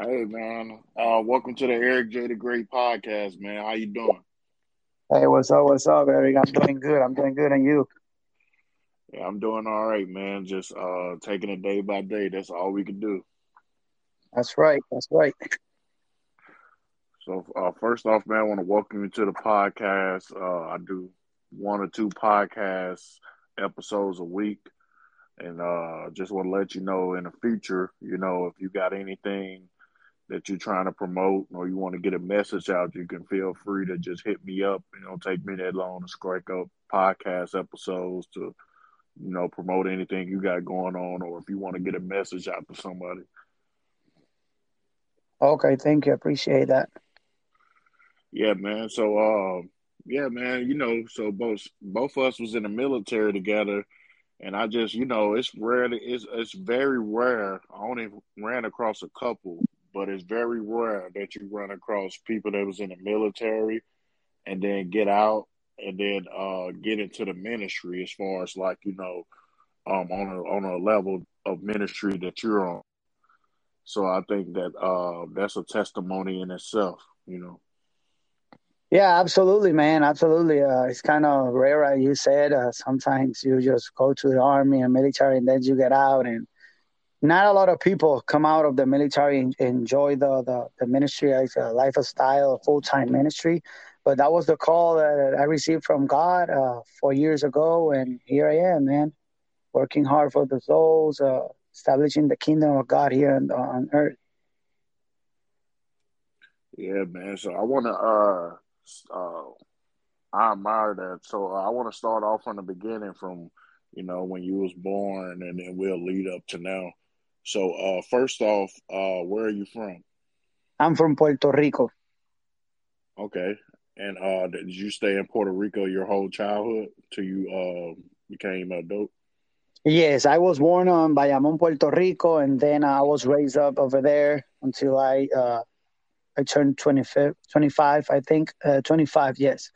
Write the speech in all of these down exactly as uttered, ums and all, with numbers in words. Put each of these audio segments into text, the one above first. Hey, man. Uh, welcome to the Eric J the Great podcast, man. How you doing? Hey, what's up? What's up, Eric? I'm doing good. I'm doing good. And you? Yeah, I'm doing all right, man. Just uh, taking it day by day. That's all we can do. That's right. That's right. So, uh, first off, man, I want to welcome you to the podcast. Uh, I do one or two podcast episodes a week. And uh, just want to let you know in the future, you know, if you got anything that you're trying to promote or you want to get a message out, you can feel free to just hit me up. It don't take me that long to strike up podcast episodes to, you know, promote anything you got going on or if you want to get a message out to somebody. Okay, thank you. I appreciate that. Yeah, man. So, uh, yeah, man, you know, so both both of us was in the military together. And I just, you know, it's rare. It's it's very rare. I only ran across a couple, but it's very rare that you run across people that was in the military and then get out and then uh, get into the ministry as far as like, you know, um, on a, on a level of ministry that you're on. So I think that uh, that's a testimony in itself, you know. Yeah, absolutely, man. Absolutely. Uh, it's kind of rare, as you said. Uh, sometimes you just go to the army and military and then you get out. And not a lot of people come out of the military and enjoy the, the, the ministry, like a lifestyle, full-time ministry. But that was the call that I received from God uh, four years ago. And here I am, man, working hard for the souls, uh, establishing the kingdom of God here on, on earth. Yeah, man. So I want to... Uh... Uh, I admire that. So I want to start off from the beginning, from, you know, when you was born, and then we'll lead up to now. So uh, first off, uh, where are you from? I'm from Puerto Rico. Okay. And uh, did you stay in Puerto Rico your whole childhood till you uh, became an adult? Yes, I was born in Bayamón, Puerto Rico, and then I was raised up over there until I... Uh, I turned twenty-five, I think. Uh, twenty-five, yes.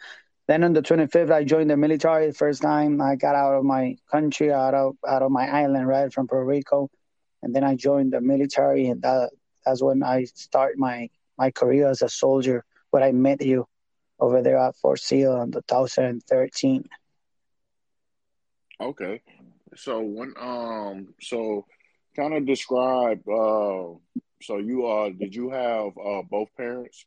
Then on the twenty-fifth, I joined the military. First time I got out of my country, out of out of my island, right, from Puerto Rico. And then I joined the military, and that, that's when I start my, my career as a soldier, where I met you over there at Fort Sill in two thousand thirteen. Okay. So, when, um, so kind of describe... Uh... So you uh did you have uh, both parents?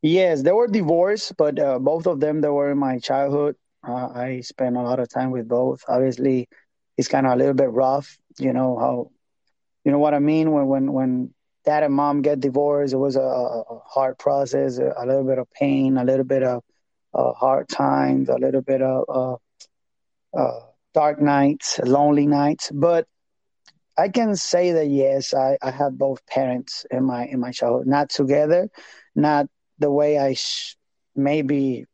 Yes, they were divorced, but uh, both of them, they were in my childhood. Uh, I spent a lot of time with both. Obviously, it's kind of a little bit rough, you know how, you know what I mean. When when when dad and mom get divorced, it was a, a hard process, a little bit of pain, a little bit of uh, hard times, a little bit of uh, uh, dark nights, lonely nights, but. I can say that, yes, I, I have both parents in my in my childhood. Not together, not the way I sh- maybe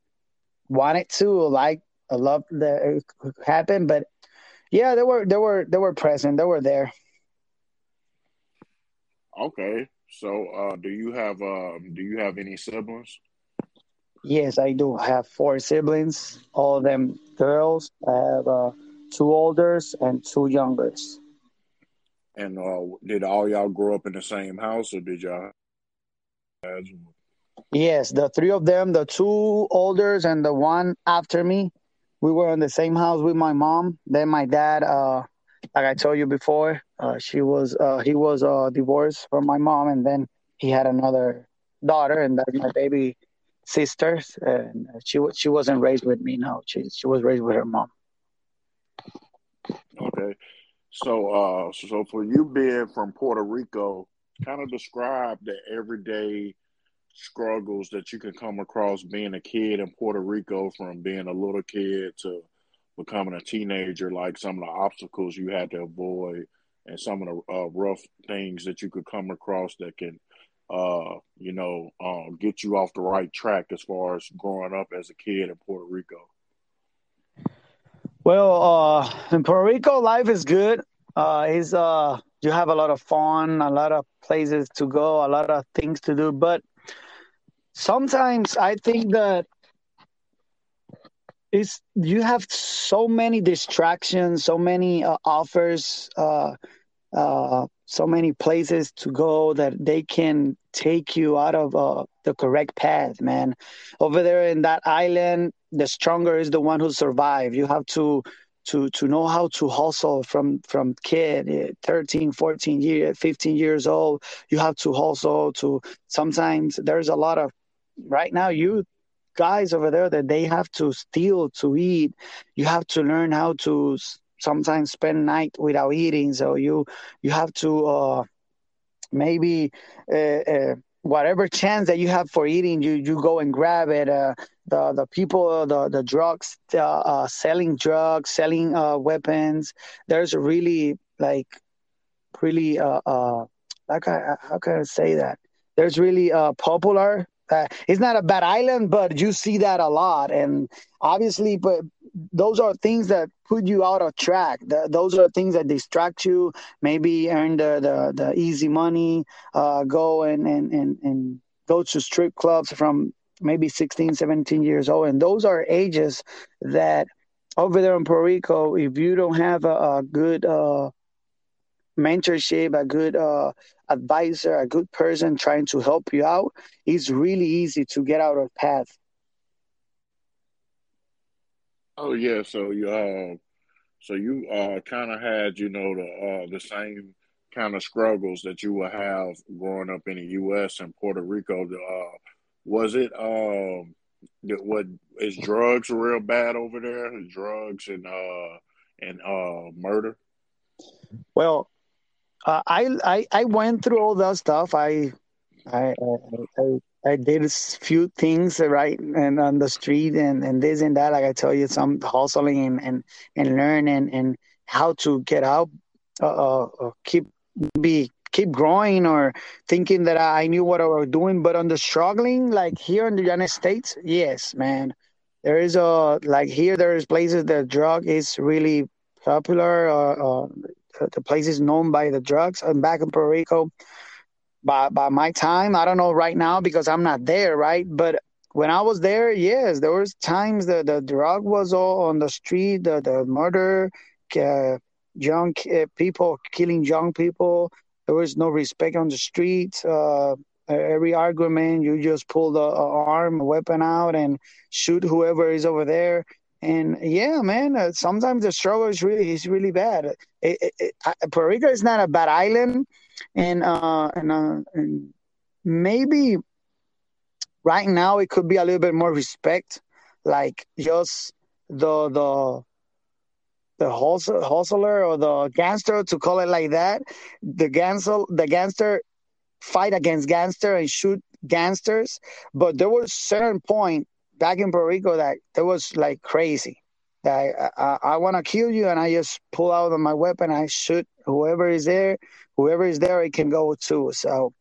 wanted to or like or loved that it happened. But yeah, they were they were they were present. They were there. Okay, so uh, do you have um, do you have any siblings? Yes, I do. I have four siblings, all of them girls. I have uh, two olders and two youngers. And uh, did all y'all grow up in the same house, or did y'all? Yes, the three of them, the two olders and the one after me, we were in the same house with my mom. Then my dad, uh, like I told you before, uh, she was uh, he was uh, divorced from my mom, and then he had another daughter, and that's my baby sister. And she she wasn't raised with me. No, she she was raised with her mom. Okay. So, uh, so for you being from Puerto Rico, kind of describe the everyday struggles that you can come across being a kid in Puerto Rico, from being a little kid to becoming a teenager, like some of the obstacles you had to avoid and some of the uh, rough things that you could come across that can, uh, you know, um, get you off the right track as far as growing up as a kid in Puerto Rico. Well, uh, in Puerto Rico, life is good. Uh, it's, uh, you have a lot of fun, a lot of places to go, a lot of things to do. But sometimes I think that it's, you have so many distractions, so many uh, offers. Uh, uh, so many places to go that they can take you out of uh, the correct path, man. Over there in that island, the stronger is the one who survived. You have to to to know how to hustle from from kid, thirteen, fourteen years, fifteen years old. You have to hustle to sometimes there's a lot of right now youth guys over there that they have to steal to eat. You have to learn how to sometimes spend night without eating. So you you have to uh, maybe uh, uh, whatever chance that you have for eating, you, you go and grab it. Uh, the the people, the the drugs, uh, uh, selling drugs, selling uh, weapons. There's really like really uh, uh like I, how can I say that? There's really uh, popular. Uh, it's not a bad island, but you see that a lot. And obviously, but those are things that put you out of track. The, those are things that distract you, maybe earn the, the, the easy money, uh, go and, and, and, and go to strip clubs from maybe sixteen, seventeen years old. And those are ages that over there in Puerto Rico, if you don't have a, a good uh, mentorship, a good uh, advisor, a good person trying to help you out, it's really easy to get out of path. Oh yeah, so you uh, so you uh, kind of had you know the uh, the same kind of struggles that you would have growing up in the U S and Puerto Rico. Uh, was it um what is drugs real bad over there? Drugs and uh and uh murder. Well. Uh, I, I I went through all that stuff. I I I, I did a few things right and on the street and, and this and that. Like I tell you, some hustling and and, and learn and, and how to get out, uh, uh, keep be keep growing or thinking that I knew what I was doing. But on the struggling, like here in the United States, yes, man, there is a like here there is places that drug is really popular. Uh, uh, The place is known by the drugs. And back in Puerto Rico, by by my time, I don't know right now because I'm not there, right? But when I was there, yes, there was times the the drug was all on the street, the the murder, uh, young uh, people killing young people. There was no respect on the streets. Uh, every argument, you just pull the uh, arm, weapon out, and shoot whoever is over there. And yeah, man, uh, sometimes the struggle is really is really bad. It, it, it, Puerto Rico is not a bad island, and uh, and, uh, and maybe right now it could be a little bit more respect, like just the the the hustler or the gangster, to call it like that. The gangster, the gangster fight against gangster and shoot gangsters, but there was a certain point back in Puerto Rico that that was like crazy. That I, I, I want to kill you, and I just pull out of my weapon. I shoot whoever is there. Whoever is there, it can go too. So,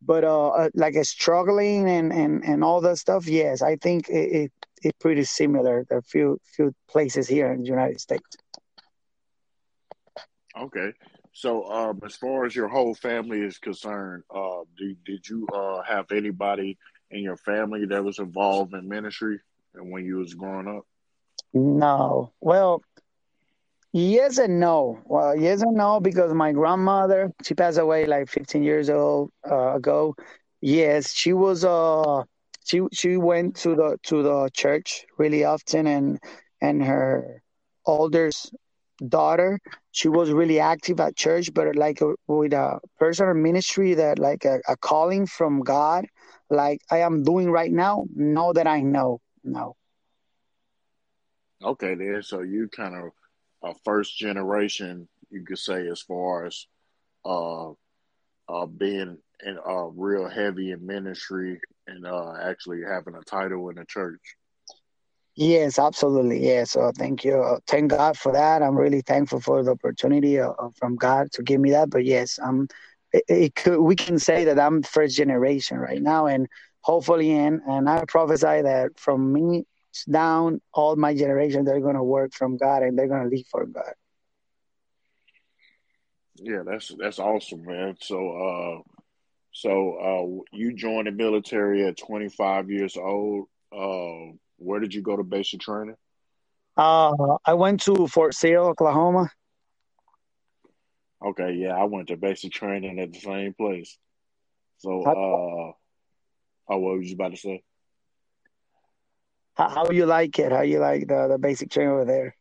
but uh, like a struggling and, and, and all that stuff. Yes, I think it, it it pretty similar. There are few few places here in the United States. Okay, so um, as far as your whole family is concerned, uh, did did you uh, have anybody in your family that was involved in ministry and when you was growing up? No. Well, yes and no. Well, yes and no, because my grandmother, she passed away like fifteen years old uh, ago. Yes, she was. Uh, she she went to the to the church really often, and and her older daughter, she was really active at church, but like a, with a personal ministry that like a, a calling from God. Like I am doing right now, know that I know, no. Okay, then. So you kind of a uh, first generation, you could say, as far as uh, uh, being in, uh, real heavy in ministry and uh, actually having a title in the church. Yes, absolutely. Yes. Uh, thank you. Uh, thank God for that. I'm really thankful for the opportunity uh, from God to give me that. But yes, I'm. It, it could, we can say that I'm first generation right now, and hopefully, and, and I prophesy that from me down, all my generation, they're going to work from God and they're going to live for God. Yeah, that's that's awesome, man. So, uh, so uh, you joined the military at twenty-five years old. Uh, where did you go to basic training? Uh, I went to Fort Sill, Oklahoma. Okay, yeah, I went to basic training at the same place. So, how, uh, oh, what was you about to say? How, how you like it? How you like the, the basic training over there?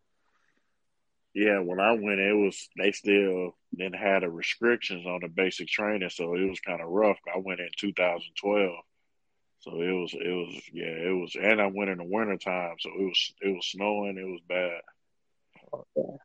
Yeah, when I went, it was they still didn't have the restrictions on the basic training, so it was kind of rough. I went in two thousand twelve, so it was it was yeah it was, and I went in the wintertime, so it was it was snowing, it was bad. Okay.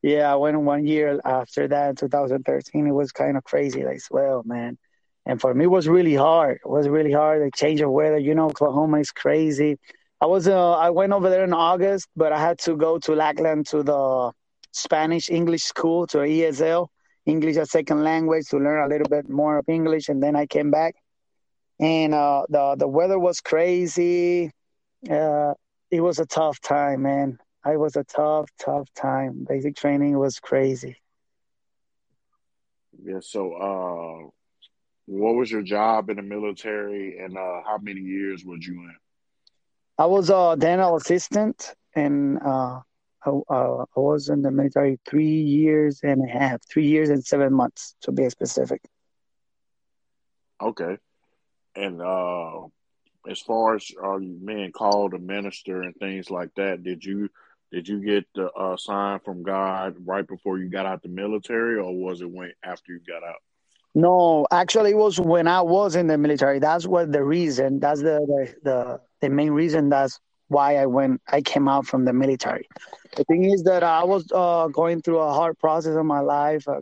Yeah, I went one year after that in two thousand thirteen. It was kind of crazy, like, swell, man. And for me, it was really hard. It was really hard. The change of weather, you know, Oklahoma is crazy. I was, uh, I went over there in August, but I had to go to Lackland to the Spanish English school, to E S L, English as second language, to learn a little bit more of English. And then I came back, and uh, the the weather was crazy. Uh, it was a tough time, man. It was a tough, tough time. Basic training was crazy. Yeah, so uh, what was your job in the military, and uh, how many years were you in? I was a dental assistant, and uh, I, uh, I was in the military three years and a half, three years and seven months, to be specific. Okay. And uh, as far as uh, being called a minister and things like that, did you – Did you get the uh, sign from God right before you got out the military, or was it when after you got out? No, actually, it was when I was in the military. That's what the reason. That's the the, the, the main reason. That's why I went. I came out from the military. The thing is that I was uh, going through a hard process in my life, a,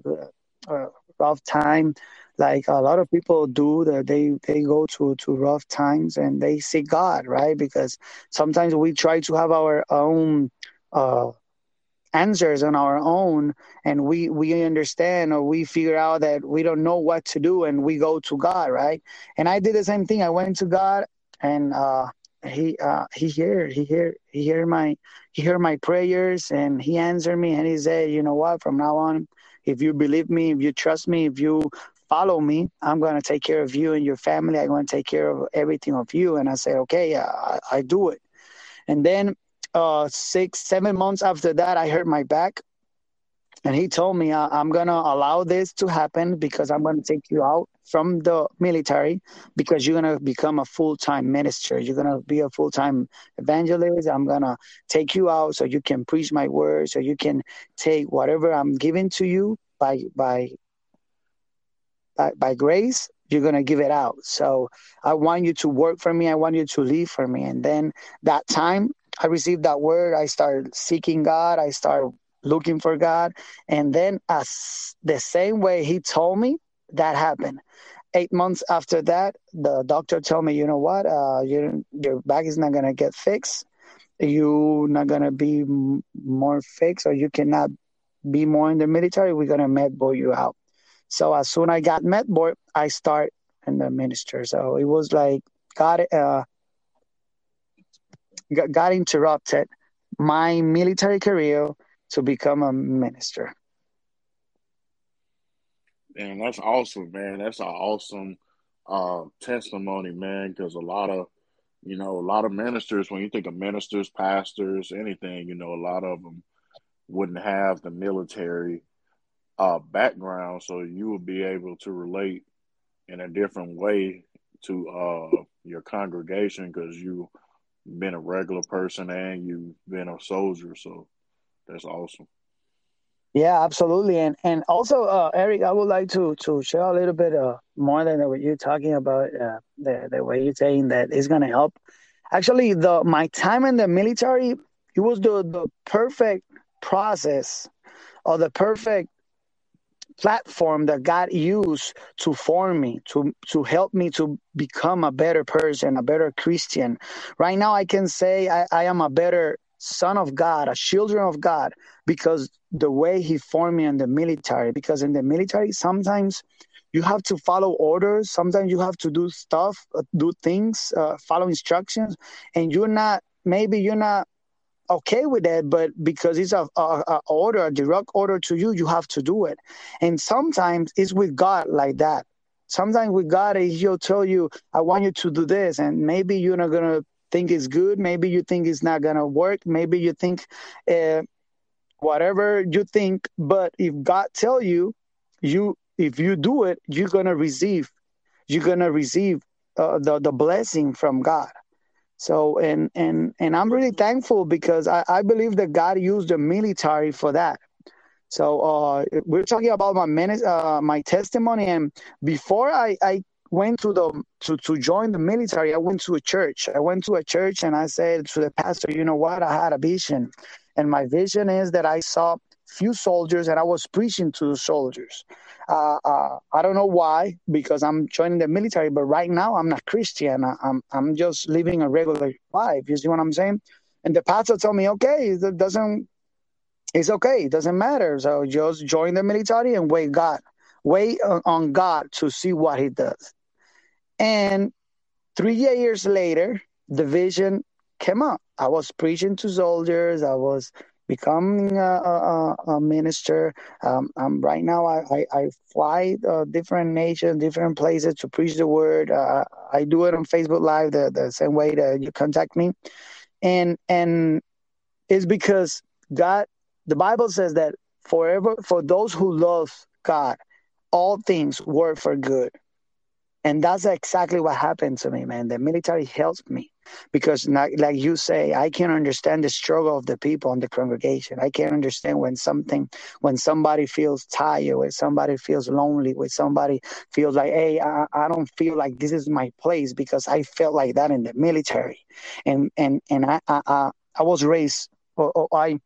a rough time, like a lot of people do. That they they go to to rough times and they seek God, right? Because sometimes we try to have our own Uh, answers on our own, and we, we understand, or we figure out that we don't know what to do, and we go to God, right? And I did the same thing. I went to God, and uh, He uh, He heard He heard He heard my He heard my prayers, and He answered me, and He said, you know what? From now on, if you believe me, if you trust me, if you follow me, I'm going to take care of you and your family. I'm going to take care of everything of you. And I said, okay, I, I do it. And then Uh, six, seven months after that, I hurt my back, and he told me, I'm going to allow this to happen because I'm going to take you out from the military because you're going to become a full-time minister. You're going to be a full-time evangelist. I'm going to take you out so you can preach my word, so you can take whatever I'm giving to you by by by, by grace. You're going to give it out. So I want you to work for me. I want you to live for me. And then that time, I received that word. I started seeking God. I started looking for God. And then as the same way he told me, that happened. Eight months after that, the doctor told me, you know what, uh, your, your back is not going to get fixed. You're not going to be m- more fixed, or you cannot be more in the military. We're going to med board you out. So as soon as I got med board, I start in the ministry. So it was like God uh, God interrupted my military career to become a minister. And that's awesome, man. That's an awesome uh, testimony, man, because a lot of, you know, a lot of ministers, when you think of ministers, pastors, anything, you know, a lot of them wouldn't have the military uh, background, so you will be able to relate in a different way to uh, your congregation because you been a regular person and you've been a soldier, so that's awesome. Yeah, absolutely. And and also, uh, Eric, I would like to to share a little bit uh, more than what you're talking about, uh, the the way you're saying that is going to help. Actually, the my time in the military, it was the, the perfect process or the perfect platform that God used to form me, to to help me to become a better person, a better Christian. Right now I can say I, I am a better son of God, a children of God, because the way he formed me in the military. Because in the military, sometimes you have to follow orders. Sometimes you have to do stuff, do things, uh, follow instructions, and you're not, maybe you're not okay with that, but because it's a, a, a order, a direct order to you, you have to do it. And sometimes it's with God like that. Sometimes with God, he'll tell you, I want you to do this, and maybe you're not going to think it's good. Maybe you think it's not going to work. Maybe you think uh, whatever you think. But if God tell you, you if you do it, you're gonna receive, you're gonna receive uh, the the blessing from God. So and and and I'm really thankful because I, I believe that God used the military for that. So uh, we're talking about my menace, uh, my testimony, and before I, I went to the to, to join the military, I went to a church. I went to a church and I said to the pastor, you know what? I had a vision, and my vision is that I saw few soldiers and I was preaching to the soldiers. Uh, uh, I don't know why, because I'm joining the military, but right now I'm not Christian. I, I'm I'm just living a regular life. You see what I'm saying? And the pastor told me, okay, it doesn't. It's okay. It doesn't matter. So just join the military and wait God. Wait on God to see what he does. And three years later, the vision came up. I was preaching to soldiers. I was becoming a, a, a minister. Um, um, right now, I, I, I fly uh, different nations, different places to preach the word. Uh, I do it on Facebook Live the, the same way that you contact me. And, and it's because God... The Bible says that forever for those who love God, all things work for good. And that's exactly what happened to me, man. The military helped me because, not, like you say, I can't understand the struggle of the people in the congregation. I can't understand when something, when somebody feels tired, when somebody feels lonely, when somebody feels like, hey, I, I don't feel like this is my place because I felt like that in the military. And and and I I, I was raised, or, or I.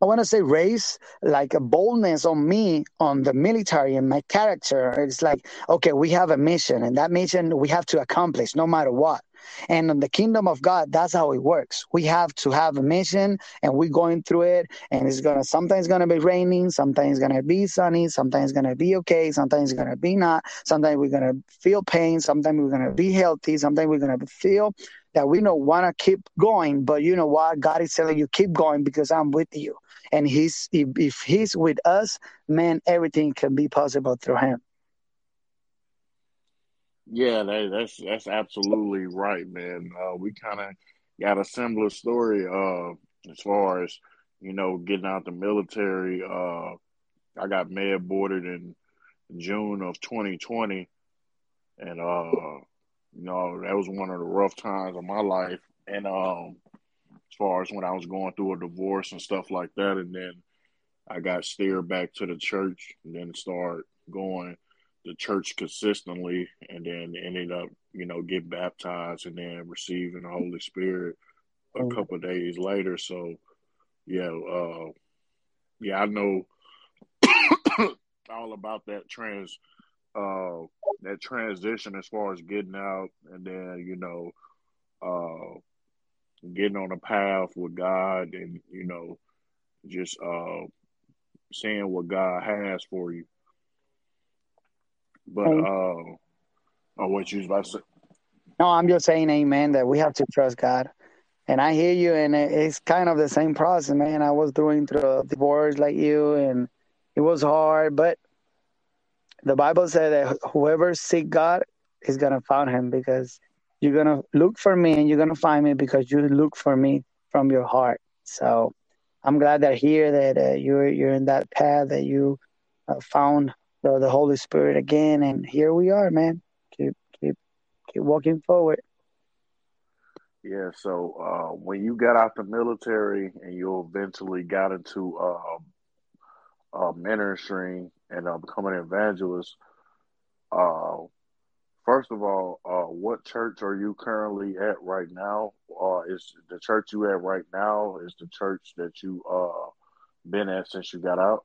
I want to say race, like a boldness on me, on the military and my character. It's like, okay, we have a mission, and that mission we have to accomplish no matter what. And in the kingdom of God, that's how it works. We have to have a mission, and we're going through it, and it's going to, sometimes it's going to be raining, sometimes it's going to be sunny, sometimes it's going to be okay, sometimes it's going to be not, sometimes we're going to feel pain, sometimes we're going to be healthy, sometimes we're going to feel that we don't want to keep going, but you know what? God is telling you, keep going because I'm with you. And he's if, if he's with us, man, everything can be possible through him. Yeah, that, that's that's absolutely right, man. Uh, we kind of got a similar story uh, as far as, you know, getting out the military. Uh, I got med boarded in June of twenty twenty, and uh, you know, that was one of the rough times of my life. And um, as far as when I was going through a divorce and stuff like that, and then I got steered back to the church and then started going to church consistently and then ended up, you know, getting baptized and then receiving the Holy Spirit a mm-hmm. couple of days later. So, yeah, uh, yeah, I know all about that trans Uh, that transition as far as getting out and then, you know, uh, getting on a path with God and, you know, just uh, seeing what God has for you. But uh, oh, what you was about to say? No, I'm just saying, amen, that we have to trust God. And I hear you, and it's kind of the same process, man. I was doing through a divorce like you, and it was hard, but the Bible said that whoever seek God is going to find him because you're going to look for me and you're going to find me because you look for me from your heart. So I'm glad that here that uh, you're, you're in that path, that you uh, found the, the Holy Spirit again. And here we are, man. Keep, keep, keep walking forward. Yeah. So uh, when you got out the military and you eventually got into uh, uh, ministering, and uh, becoming an evangelist, uh, first of all, uh, what church are you currently at right now? Uh, is the church you at right now, is the church that you uh been at since you got out?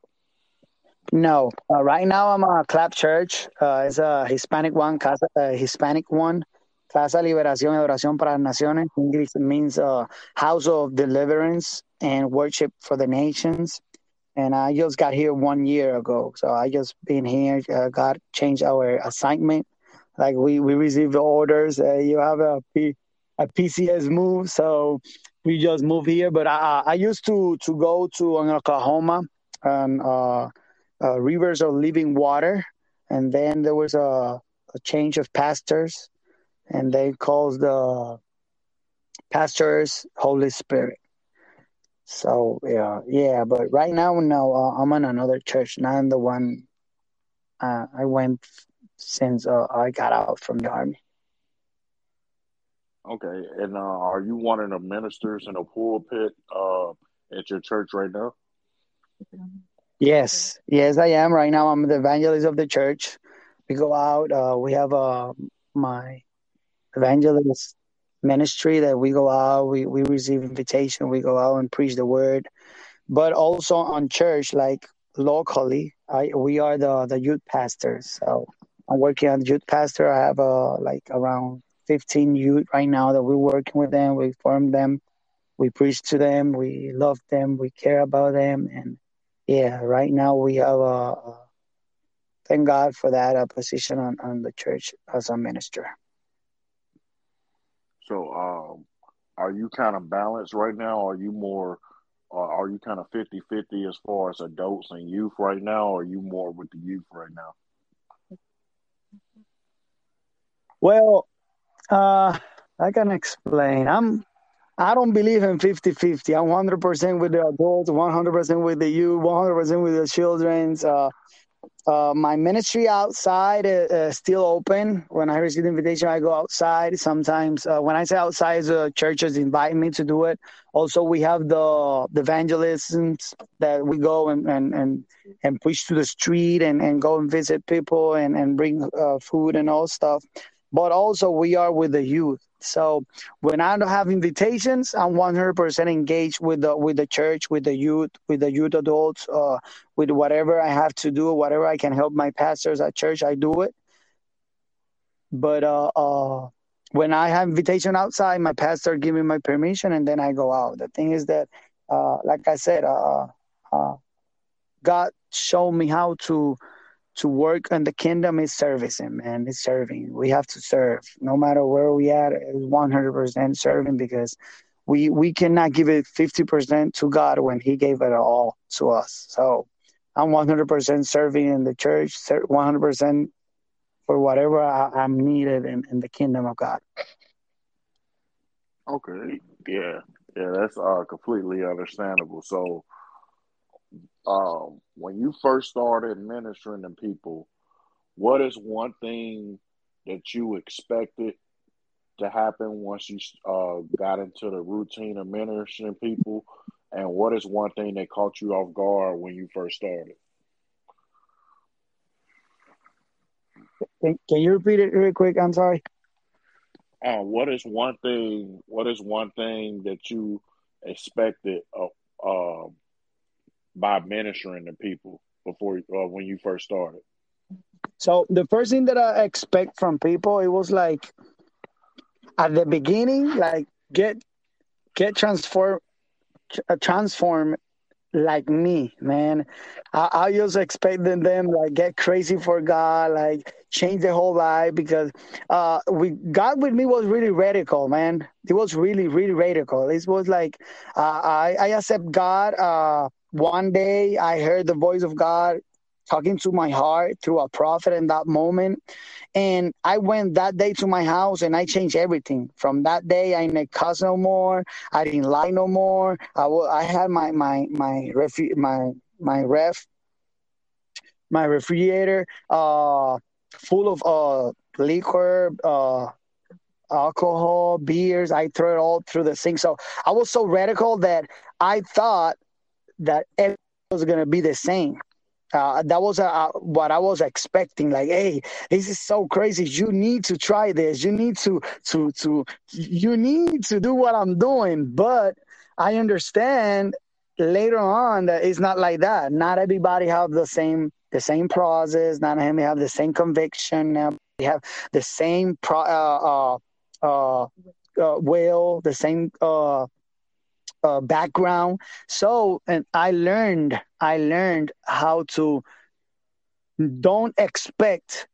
No. Uh, right now I'm at Clap Church. Uh, it's a Hispanic one, Casa, uh, Hispanic one, Casa Liberación y Adoración para Naciones. In English it means uh, house of deliverance and worship for the nations. And I just got here one year ago. So I just been here. Uh, God changed our assignment. Like we, we received the orders. Uh, you have a, P, a P C S move. So we just moved here. But I I used to, to go to Oklahoma, um, uh, uh, Rivers of Living Water. And then there was a, a change of pastors. And they called the pastors Holy Spirit. So yeah, yeah. But right now, no, uh, I'm on another church, not the one uh, I went since uh, I got out from the army. Okay, and uh, are you one of the ministers in the pulpit uh, at your church right now? Yes, yes, I am. Right now, I'm the evangelist of the church. We go out. Uh, we have uh, my evangelist ministry that we go out. We, we receive invitation. We go out and preach the word. But also on church, like locally, I we are the, the youth pastors. So I'm working on the youth pastor. I have uh, like around fifteen youth right now that we're working with them. We form them. We preach to them. We love them. We care about them. And yeah, right now we have a, a thank God for that, a position on, on the church as a minister. So um, are you kind of balanced right now? Are you more, uh, are you kind of fifty-fifty as far as adults and youth right now? Or are you more with the youth right now? Well, Uh, I can explain. I'm, I don't believe in fifty-fifty. I'm one hundred percent with the adults, one hundred percent with the youth, one hundred percent with the children. Uh, uh, my ministry outside is uh, still open. When I receive the invitation, I go outside. Sometimes uh, when I say outside, uh, churches invite me to do it. Also, we have the, the evangelism that we go and, and, and, and push to the street and, and go and visit people and, and bring uh, food and all stuff. But also we are with the youth. So when I don't have invitations, I'm one hundred percent engaged with the with the church, with the youth, with the youth adults, uh, with whatever I have to do, whatever I can help my pastors at church, I do it. But uh, uh, when I have invitation outside, my pastor give me my permission, and then I go out. The thing is that, uh, like I said, uh, uh, God showed me how to To work in the kingdom is servicing, man. It's serving. We have to serve. No matter where we at, it's one hundred percent serving, because we we cannot give it fifty percent to God when he gave it all to us. So I'm one hundred percent serving in the church, one hundred percent for whatever I, I'm needed in, in the kingdom of God. Okay. Yeah. Yeah, that's uh, completely understandable. So Um, when you first started ministering to people, what is one thing that you expected to happen once you uh, got into the routine of ministering to people? And what is one thing that caught you off guard when you first started? Can, can you repeat it real quick? I'm sorry. Uh, what is one thing, what is one thing that you expected of, um, by ministering to people before uh, when you first started? So the first thing that I expect from people, it was like at the beginning, like get get transform transform like me, man. I, I just expected them like get crazy for God, like change their whole life, because uh, we God with me was really radical, man. It was really really radical. It was like uh, I I accept God. Uh, One day I heard the voice of God talking to my heart through a prophet in that moment. And I went that day to my house and I changed everything. From that day, I didn't cuss no more. I didn't lie no more. I, w- I had my my my refu- my my ref my refrigerator uh full of uh liquor, uh alcohol, beers. I threw it all through the sink. So I was so radical that I thought that everything was going to be the same. Uh, that was uh, what I was expecting. Like, hey, this is so crazy. You need to try this. You need to, to, to, you need to do what I'm doing. But I understand later on that it's not like that. Not everybody have the same, the same process. Not everybody have the same conviction. They have the same pro- uh, uh, uh, uh, will, the same, uh, Uh, background. So, and I learned, I learned how to don't expect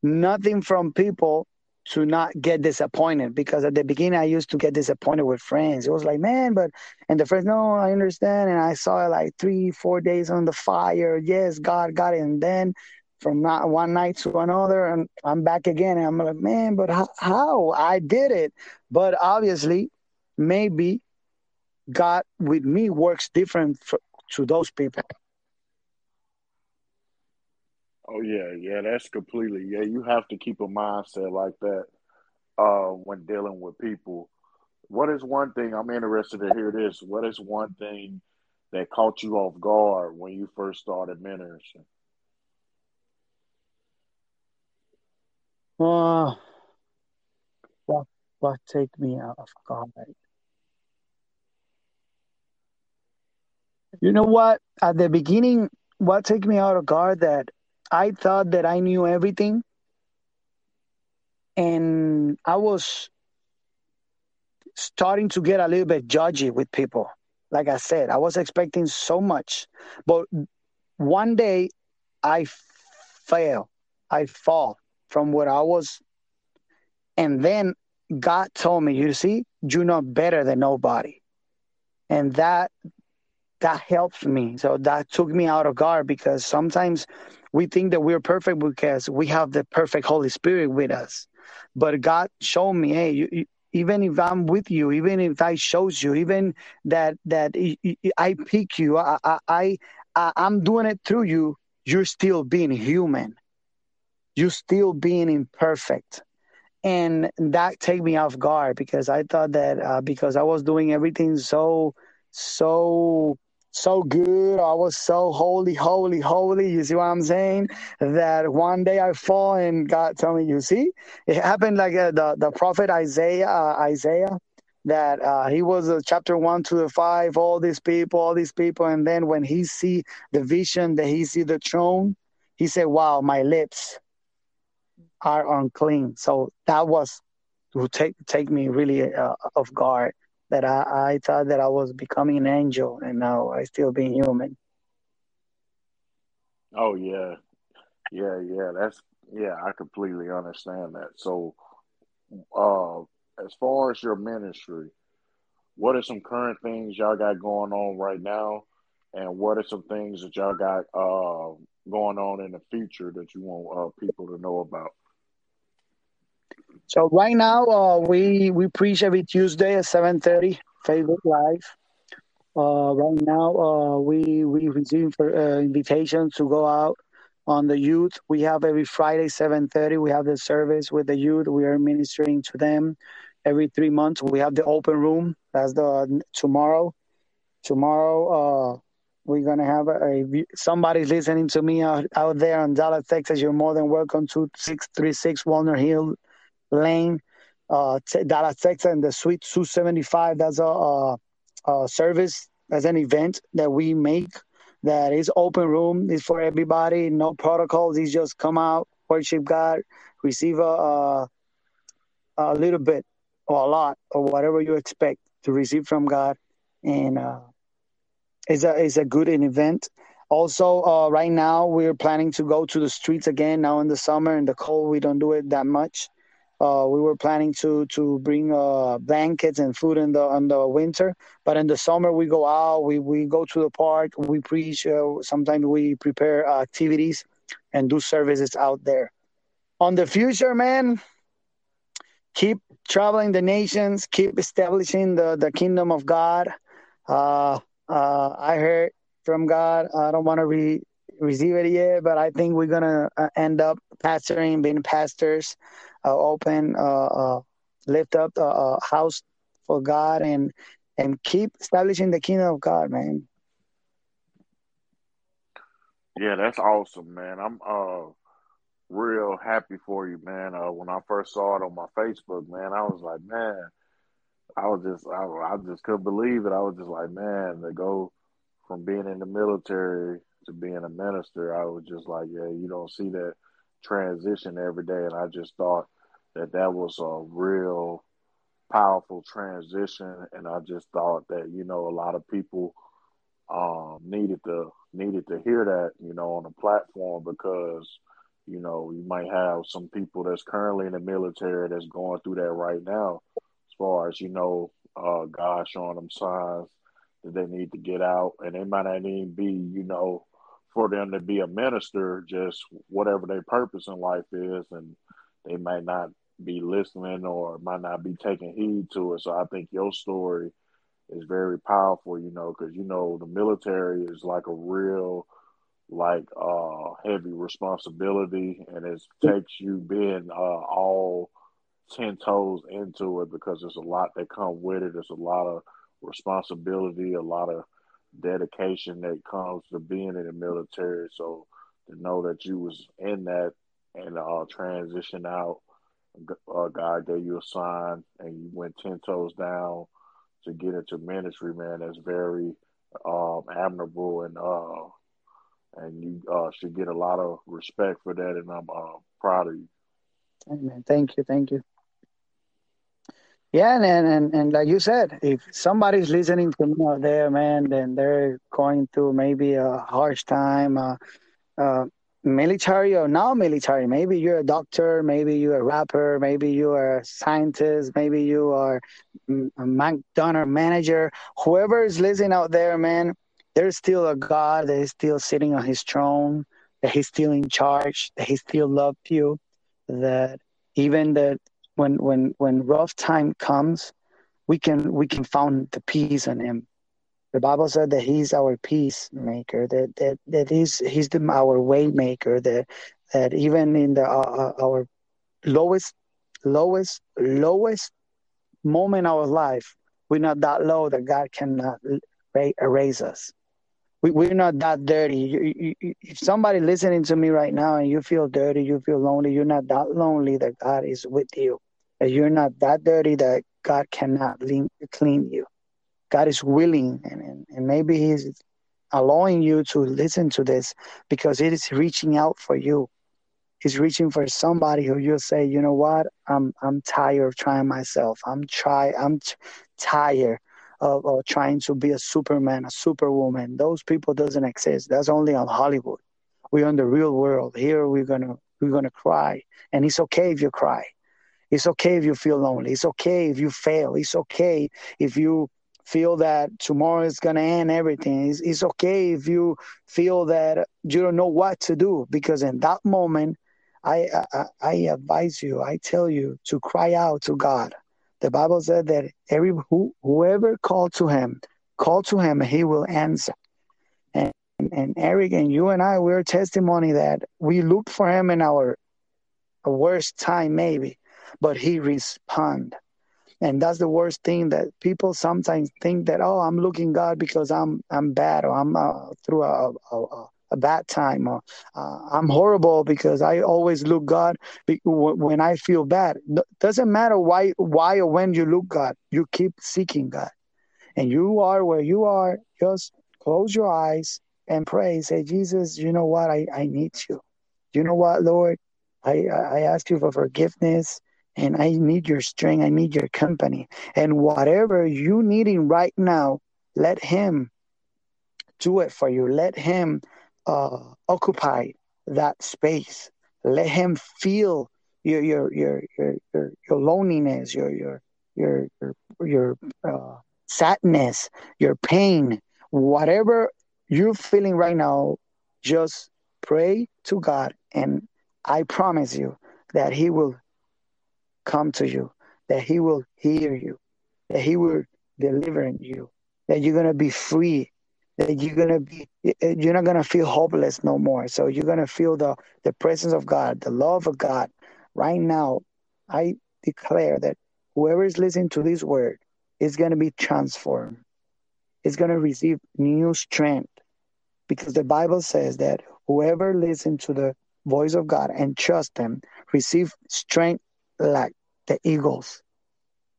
nothing from people, to not get disappointed. Because at the beginning, I used to get disappointed with friends. It was like, man, but, and the friends, no, I understand. And I saw it like three, four days on the fire. Yes, God got it. And then from not one night to another, and I'm back again. And I'm like, man, but how, how? I did it. But obviously, maybe God with me works different for, to those people. Oh, yeah, yeah, that's completely. Yeah, you have to keep a mindset like that uh, when dealing with people. What is one thing, I'm interested to hear this, what is one thing that caught you off guard when you first started ministering? Uh, what, what take me out of guard? You know what? At the beginning, what take me out of guard that I thought that I knew everything, and I was starting to get a little bit judgy with people. Like I said, I was expecting so much. But one day, I fail. I fall from where I was. And then God told me, you see, you're not better than nobody. And that that helped me. So that took me out of guard, because sometimes we think that we're perfect because we have the perfect Holy Spirit with us. But God showed me, hey, you, you, even if I'm with you, even if I shows you, even that that I pick you, I, I, I, I'm doing it through you, you're still being human. You're still being imperfect. And that take me off guard, because I thought that uh, because I was doing everything so, so... so good, I was so holy, holy, holy, you see what I'm saying? That one day I fall and God told me, you see? It happened like uh, the, the prophet Isaiah, uh, Isaiah, that uh, he was uh, chapter one to the five, all these people, all these people, and then when he see the vision, that he see the throne, he said, wow, my lips are unclean. So that was to take, take me really uh, off guard. That I, I thought that I was becoming an angel, and now I still being human. Oh, yeah. Yeah, yeah. That's, yeah, I completely understand that. So, uh, as far as your ministry, what are some current things y'all got going on right now? And what are some things that y'all got uh, going on in the future that you want uh, people to know about? So right now, uh, we we preach every Tuesday at seven thirty, Facebook Live. Uh, right now, uh, we we receive uh, invitations to go out on the youth. We have every Friday, seven thirty, we have the service with the youth. We are ministering to them every three months. We have the open room. That's the tomorrow. Tomorrow, uh, we're going to have a, a somebody's listening to me out, out there in Dallas, Texas. You're more than welcome to six thirty-six Walnut Hill Lane, uh, t- Dallas, Texas, and the Suite two seventy-five. That's a, a, a service. That's an event that we make that is open room. It's for everybody. No protocols. It's just come out, worship God, receive a, a, a little bit or a lot or whatever you expect to receive from God. And uh, it's, a, it's a good event. Also, uh, right now, we're planning to go to the streets again now in the summer. In the cold, we don't do it that much. Uh, we were planning to to bring uh, blankets and food in the in the winter, but in the summer we go out, we, we go to the park, we preach. Uh, sometimes we prepare uh, activities and do services out there. On the future, man, keep traveling the nations, keep establishing the, the kingdom of God. Uh, uh, I heard from God. I don't want to re- receive it yet, but I think we're gonna end up pastoring, being pastors. Uh, open, uh, uh, lift up a uh, uh, house for God, and and keep establishing the kingdom of God, man. Yeah, that's awesome, man. I'm uh, real happy for you, man. Uh, when I first saw it on my Facebook, man, I was like, man, I was just, I, I just couldn't believe it. I was just like, man, to go from being in the military to being a minister, I was just like, yeah, you don't see that transition every day, and I just thought that that was a real powerful transition, and I just thought that, you know, a lot of people um, needed to needed to hear that, you know, on the platform, because, you know, you might have some people that's currently in the military that's going through that right now, as far as, you know, uh, God showing them signs that they need to get out, and they might not even be, you know, for them to be a minister, just whatever their purpose in life is, and they might not be listening or might not be taking heed to it. So I think your story is very powerful, you know, because, you know, the military is like a real, like, uh, heavy responsibility, and it takes you being uh, all ten toes into it, because there's a lot that come with it. There's a lot of responsibility, a lot of dedication that comes to being in the military. So to know that you was in that and uh, transition out, uh, God gave you a sign and you went ten toes down to get into ministry, man. That's very um, admirable, and uh, and you uh, should get a lot of respect for that, and I'm uh, proud of you. Amen. Thank you. Thank you. Yeah, and, and, and like you said, if somebody's listening to me out there, man, then they're going through maybe a harsh time, uh, uh, military or non-military. Maybe you're a doctor, maybe you're a rapper, maybe you're a scientist, maybe you are a McDonald's manager. Whoever is listening out there, man, there's still a God that is still sitting on his throne, that he's still in charge, that he still loved you, that even the When when when rough time comes, we can we can find the peace in him. The Bible said that he's our peacemaker, that that that he's he's the, our way maker. That that even in the uh, our lowest lowest lowest moment of our life, we're not that low that God cannot erase us. We we're not that dirty. You, you, you, if somebody listening to me right now and you feel dirty, you feel lonely, you're not that lonely that God is with you. That you're not that dirty that God cannot lean, clean you. God is willing, and, and, and maybe he's allowing you to listen to this because it is reaching out for you. He's reaching for somebody who you'll say, you know what, I'm I'm tired of trying myself. I'm try I'm t- tired. Of, of trying to be a superman, a superwoman. Those people doesn't exist. That's only on Hollywood. We're in the real world. Here we're gonna we're gonna cry, and it's okay if you cry. It's okay if you feel lonely. It's okay if you fail. It's okay if you feel that tomorrow is gonna end everything. It's, it's okay if you feel that you don't know what to do, because in that moment, I I, I advise you, I tell you to cry out to God. The Bible said that every who, whoever called to him, called to him, he will answer. And, and Eric and you and I, we're testimony that we looked for him in our worst time maybe, but he responded. And that's the worst thing, that people sometimes think that, oh, I'm looking God because I'm I'm bad, or I'm uh, through a, a, a bad time, or uh, I'm horrible because I always look God when I feel bad. Doesn't matter why, why or when you look God, you keep seeking God, and you are where you are. Just close your eyes and pray. Say, Jesus, you know what? I, I need you. You know what, Lord? I, I ask you for forgiveness. And I need your strength. I need your company. And whatever you needing right now, let him do it for you. Let him uh, occupy that space. Let him feel your your your your your, your loneliness, your your your your, your uh, sadness, your pain. Whatever you're feeling right now, just pray to God, and I promise you that he will come to you, that he will hear you, that he will deliver you, that you're going to be free, that you're going to be, you're not going to feel hopeless no more. So you're going to feel the, the presence of God, the love of God. Right now, I declare that whoever is listening to this word is going to be transformed. It's going to receive new strength, because the Bible says that whoever listens to the voice of God and trusts him, receive strength like the eagles.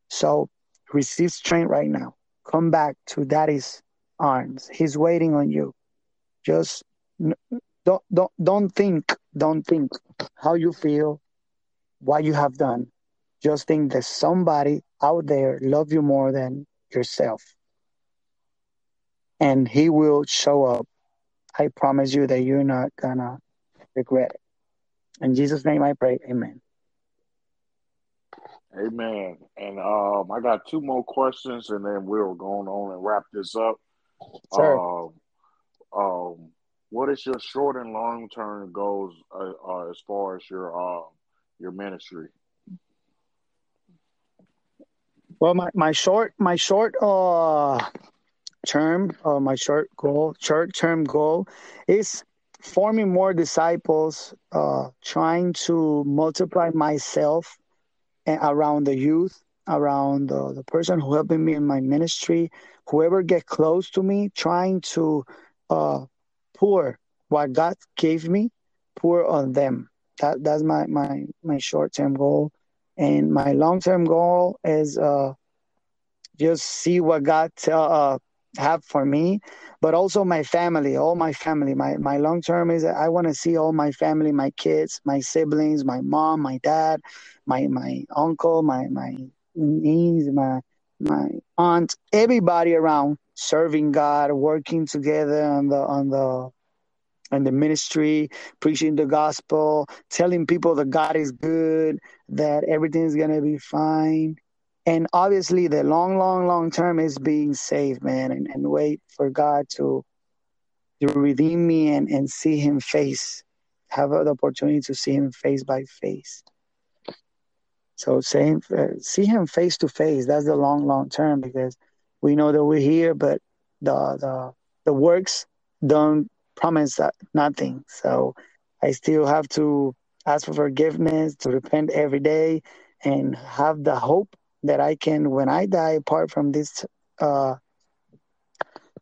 So receive strength right now. Come back to Daddy's arms. He's waiting on you. Just don't don't don't think don't think how you feel, what you have done. Just think that somebody out there loves you more than yourself, and he will show up. I promise you that you're not gonna regret it. In Jesus' name I pray. Amen. Amen. And um, I got two more questions, and then we're going on and wrap this up. Sure. Um, um, what is your short and long term goals uh, uh, as far as your uh, your ministry? Well, my, my short my short uh term uh, my short goal short term goal is forming more disciples, uh, trying to multiply myself and around the youth, around uh, the person who helping me in my ministry, whoever get close to me, trying to uh, pour what God gave me, pour on them. That that's my my, my short term goal. And my long term goal is uh, just see what God uh, have for me, but also my family, all my family. My my long term is I want to see all my family, my kids, my siblings, my mom, my dad, my my uncle, my my. niece, my my aunt, everybody around serving God, working together on the on the on the ministry, preaching the gospel, telling people that God is good, that everything's gonna be fine. And obviously the long, long, long term is being saved, man, and, and wait for God to to redeem me and, and see him face. Have the opportunity to see him face by face. So same, uh, see him face to face. That's the long, long term, because we know that we're here, but the the the works don't promise that, nothing. So I still have to ask for forgiveness, to repent every day, and have the hope that I can, when I die, apart from this, uh,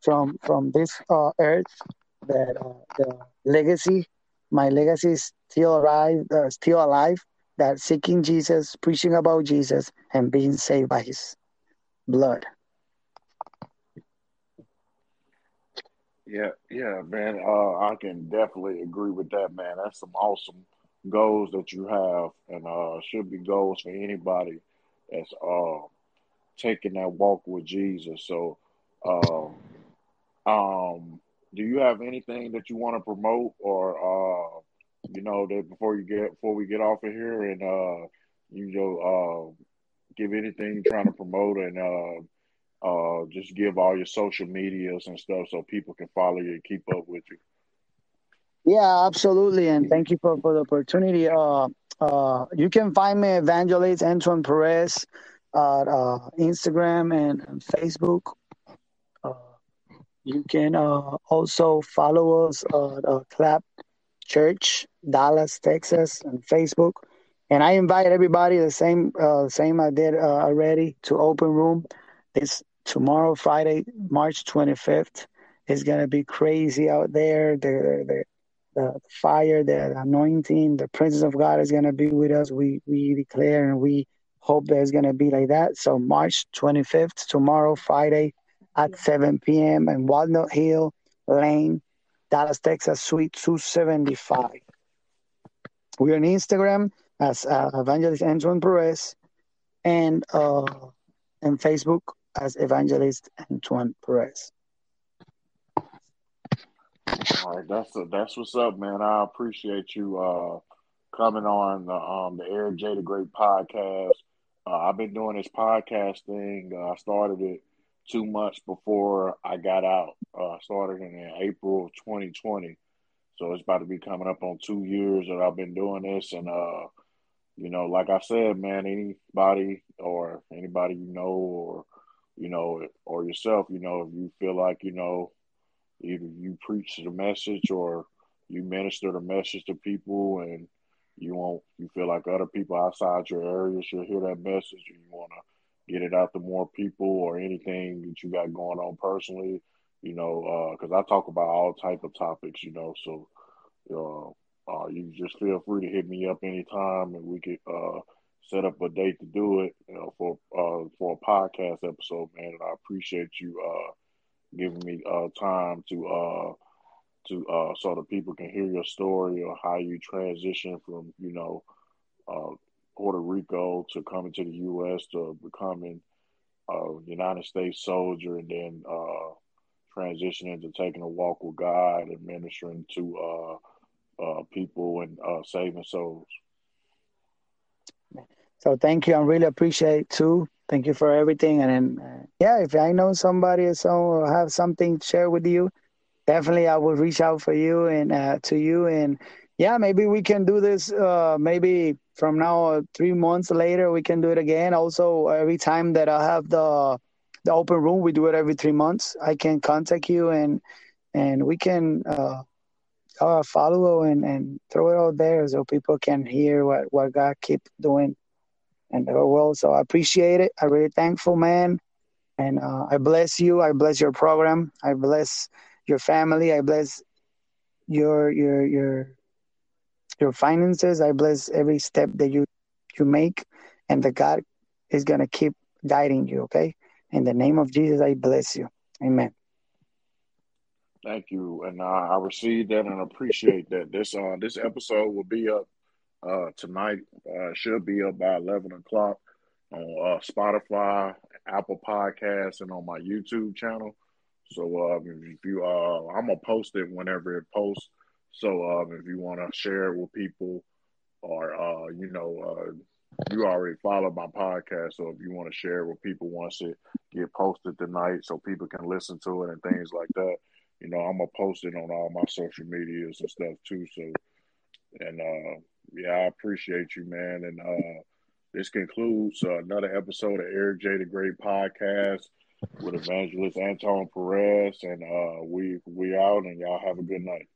from from this uh, earth, that uh, the legacy, my legacy is still alive, uh, still alive. That seeking Jesus, preaching about Jesus, and being saved by his blood. Yeah, yeah, man. Uh, I can definitely agree with that, man. That's some awesome goals that you have, and uh, should be goals for anybody that's uh, taking that walk with Jesus. So, um, um, do you have anything that you want to promote, or uh, you know, that before you get before we get off of here, and uh, you know, uh, give anything you're trying to promote, and uh, uh, just give all your social medias and stuff so people can follow you and keep up with you. Yeah, absolutely, and thank you for, for the opportunity. Uh, uh, you can find me Evangelist Antoine Perez on uh, Instagram and, and Facebook. Uh, you can uh, also follow us at uh, Clap Church, Dallas, Texas, and Facebook. And I invite everybody, the same uh, same I did uh, already, to open room. It's tomorrow, Friday, March twenty-fifth. It's going to be crazy out there. The, the, the fire, the anointing, the presence of God is going to be with us. We, we declare and we hope that it's going to be like that. So March twenty-fifth, tomorrow, Friday, at seven p.m. in Walnut Hill Lane, Dallas, Texas, Suite two seventy-five. We're on Instagram as uh, Evangelist Antoine Perez, and uh, and Facebook as Evangelist Antoine Perez. All right, that's a, that's what's up, man. I appreciate you uh, coming on the um, the Eric J the Great podcast. Uh, I've been doing this podcast thing. Uh, I started it two months before I got out. I uh, started in April of twenty twenty. So it's about to be coming up on two years that I've been doing this. And, uh, you know, like I said, man, anybody or anybody you know, or, you know, or yourself, you know, if you feel like, you know, either you preach the message or you minister the message to people, and you want, you feel like other people outside your area should hear that message, and you want to get it out to more people, or anything that you got going on personally, you know, because uh, I talk about all type of topics, you know, so uh, uh, you just feel free to hit me up anytime, and we could uh, set up a date to do it, you know, for uh, for a podcast episode, man. And I appreciate you uh, giving me uh, time to uh, to uh, so that people can hear your story, or how you transition from, you know, uh, Puerto Rico to coming to the U S to becoming a United States soldier, and then uh, transitioning to taking a walk with God and ministering to uh, uh, people and uh, saving souls. So thank you. I really appreciate it too. Thank you for everything. And then, yeah, if I know somebody or, some, or have something to share with you, definitely I will reach out for you and uh, to you. And yeah, maybe we can do this. Uh, maybe from now uh, three months later, we can do it again. Also, every time that I have the the open room, we do it every three months. I can contact you and and we can uh, uh, follow and, and throw it out there so people can hear what, what God keep doing in the world. So I appreciate it. I'm really thankful, man. And uh, I bless you. I bless your program. I bless your family. I bless your your your your finances. I bless every step that you, you make. And that God is going to keep guiding you, okay? In the name of Jesus, I bless you. Amen. Thank you. And uh, I receive that and appreciate that. This uh, this episode will be up uh, tonight. Uh, should be up by eleven o'clock on uh, Spotify, Apple Podcasts, and on my YouTube channel. So um, if you, uh, I'm going to post it whenever it posts. So um, if you want to share it with people or, uh, you know, uh, you already followed my podcast, so if you want to share it with people once it get posted tonight so people can listen to it and things like that, you know, I'm going to post it on all my social medias and stuff too. So, and uh, yeah, I appreciate you, man. And uh, this concludes uh, another episode of Eric J. The Great Podcast with Evangelist Antoine Perez. And uh, we we out, and y'all have a good night.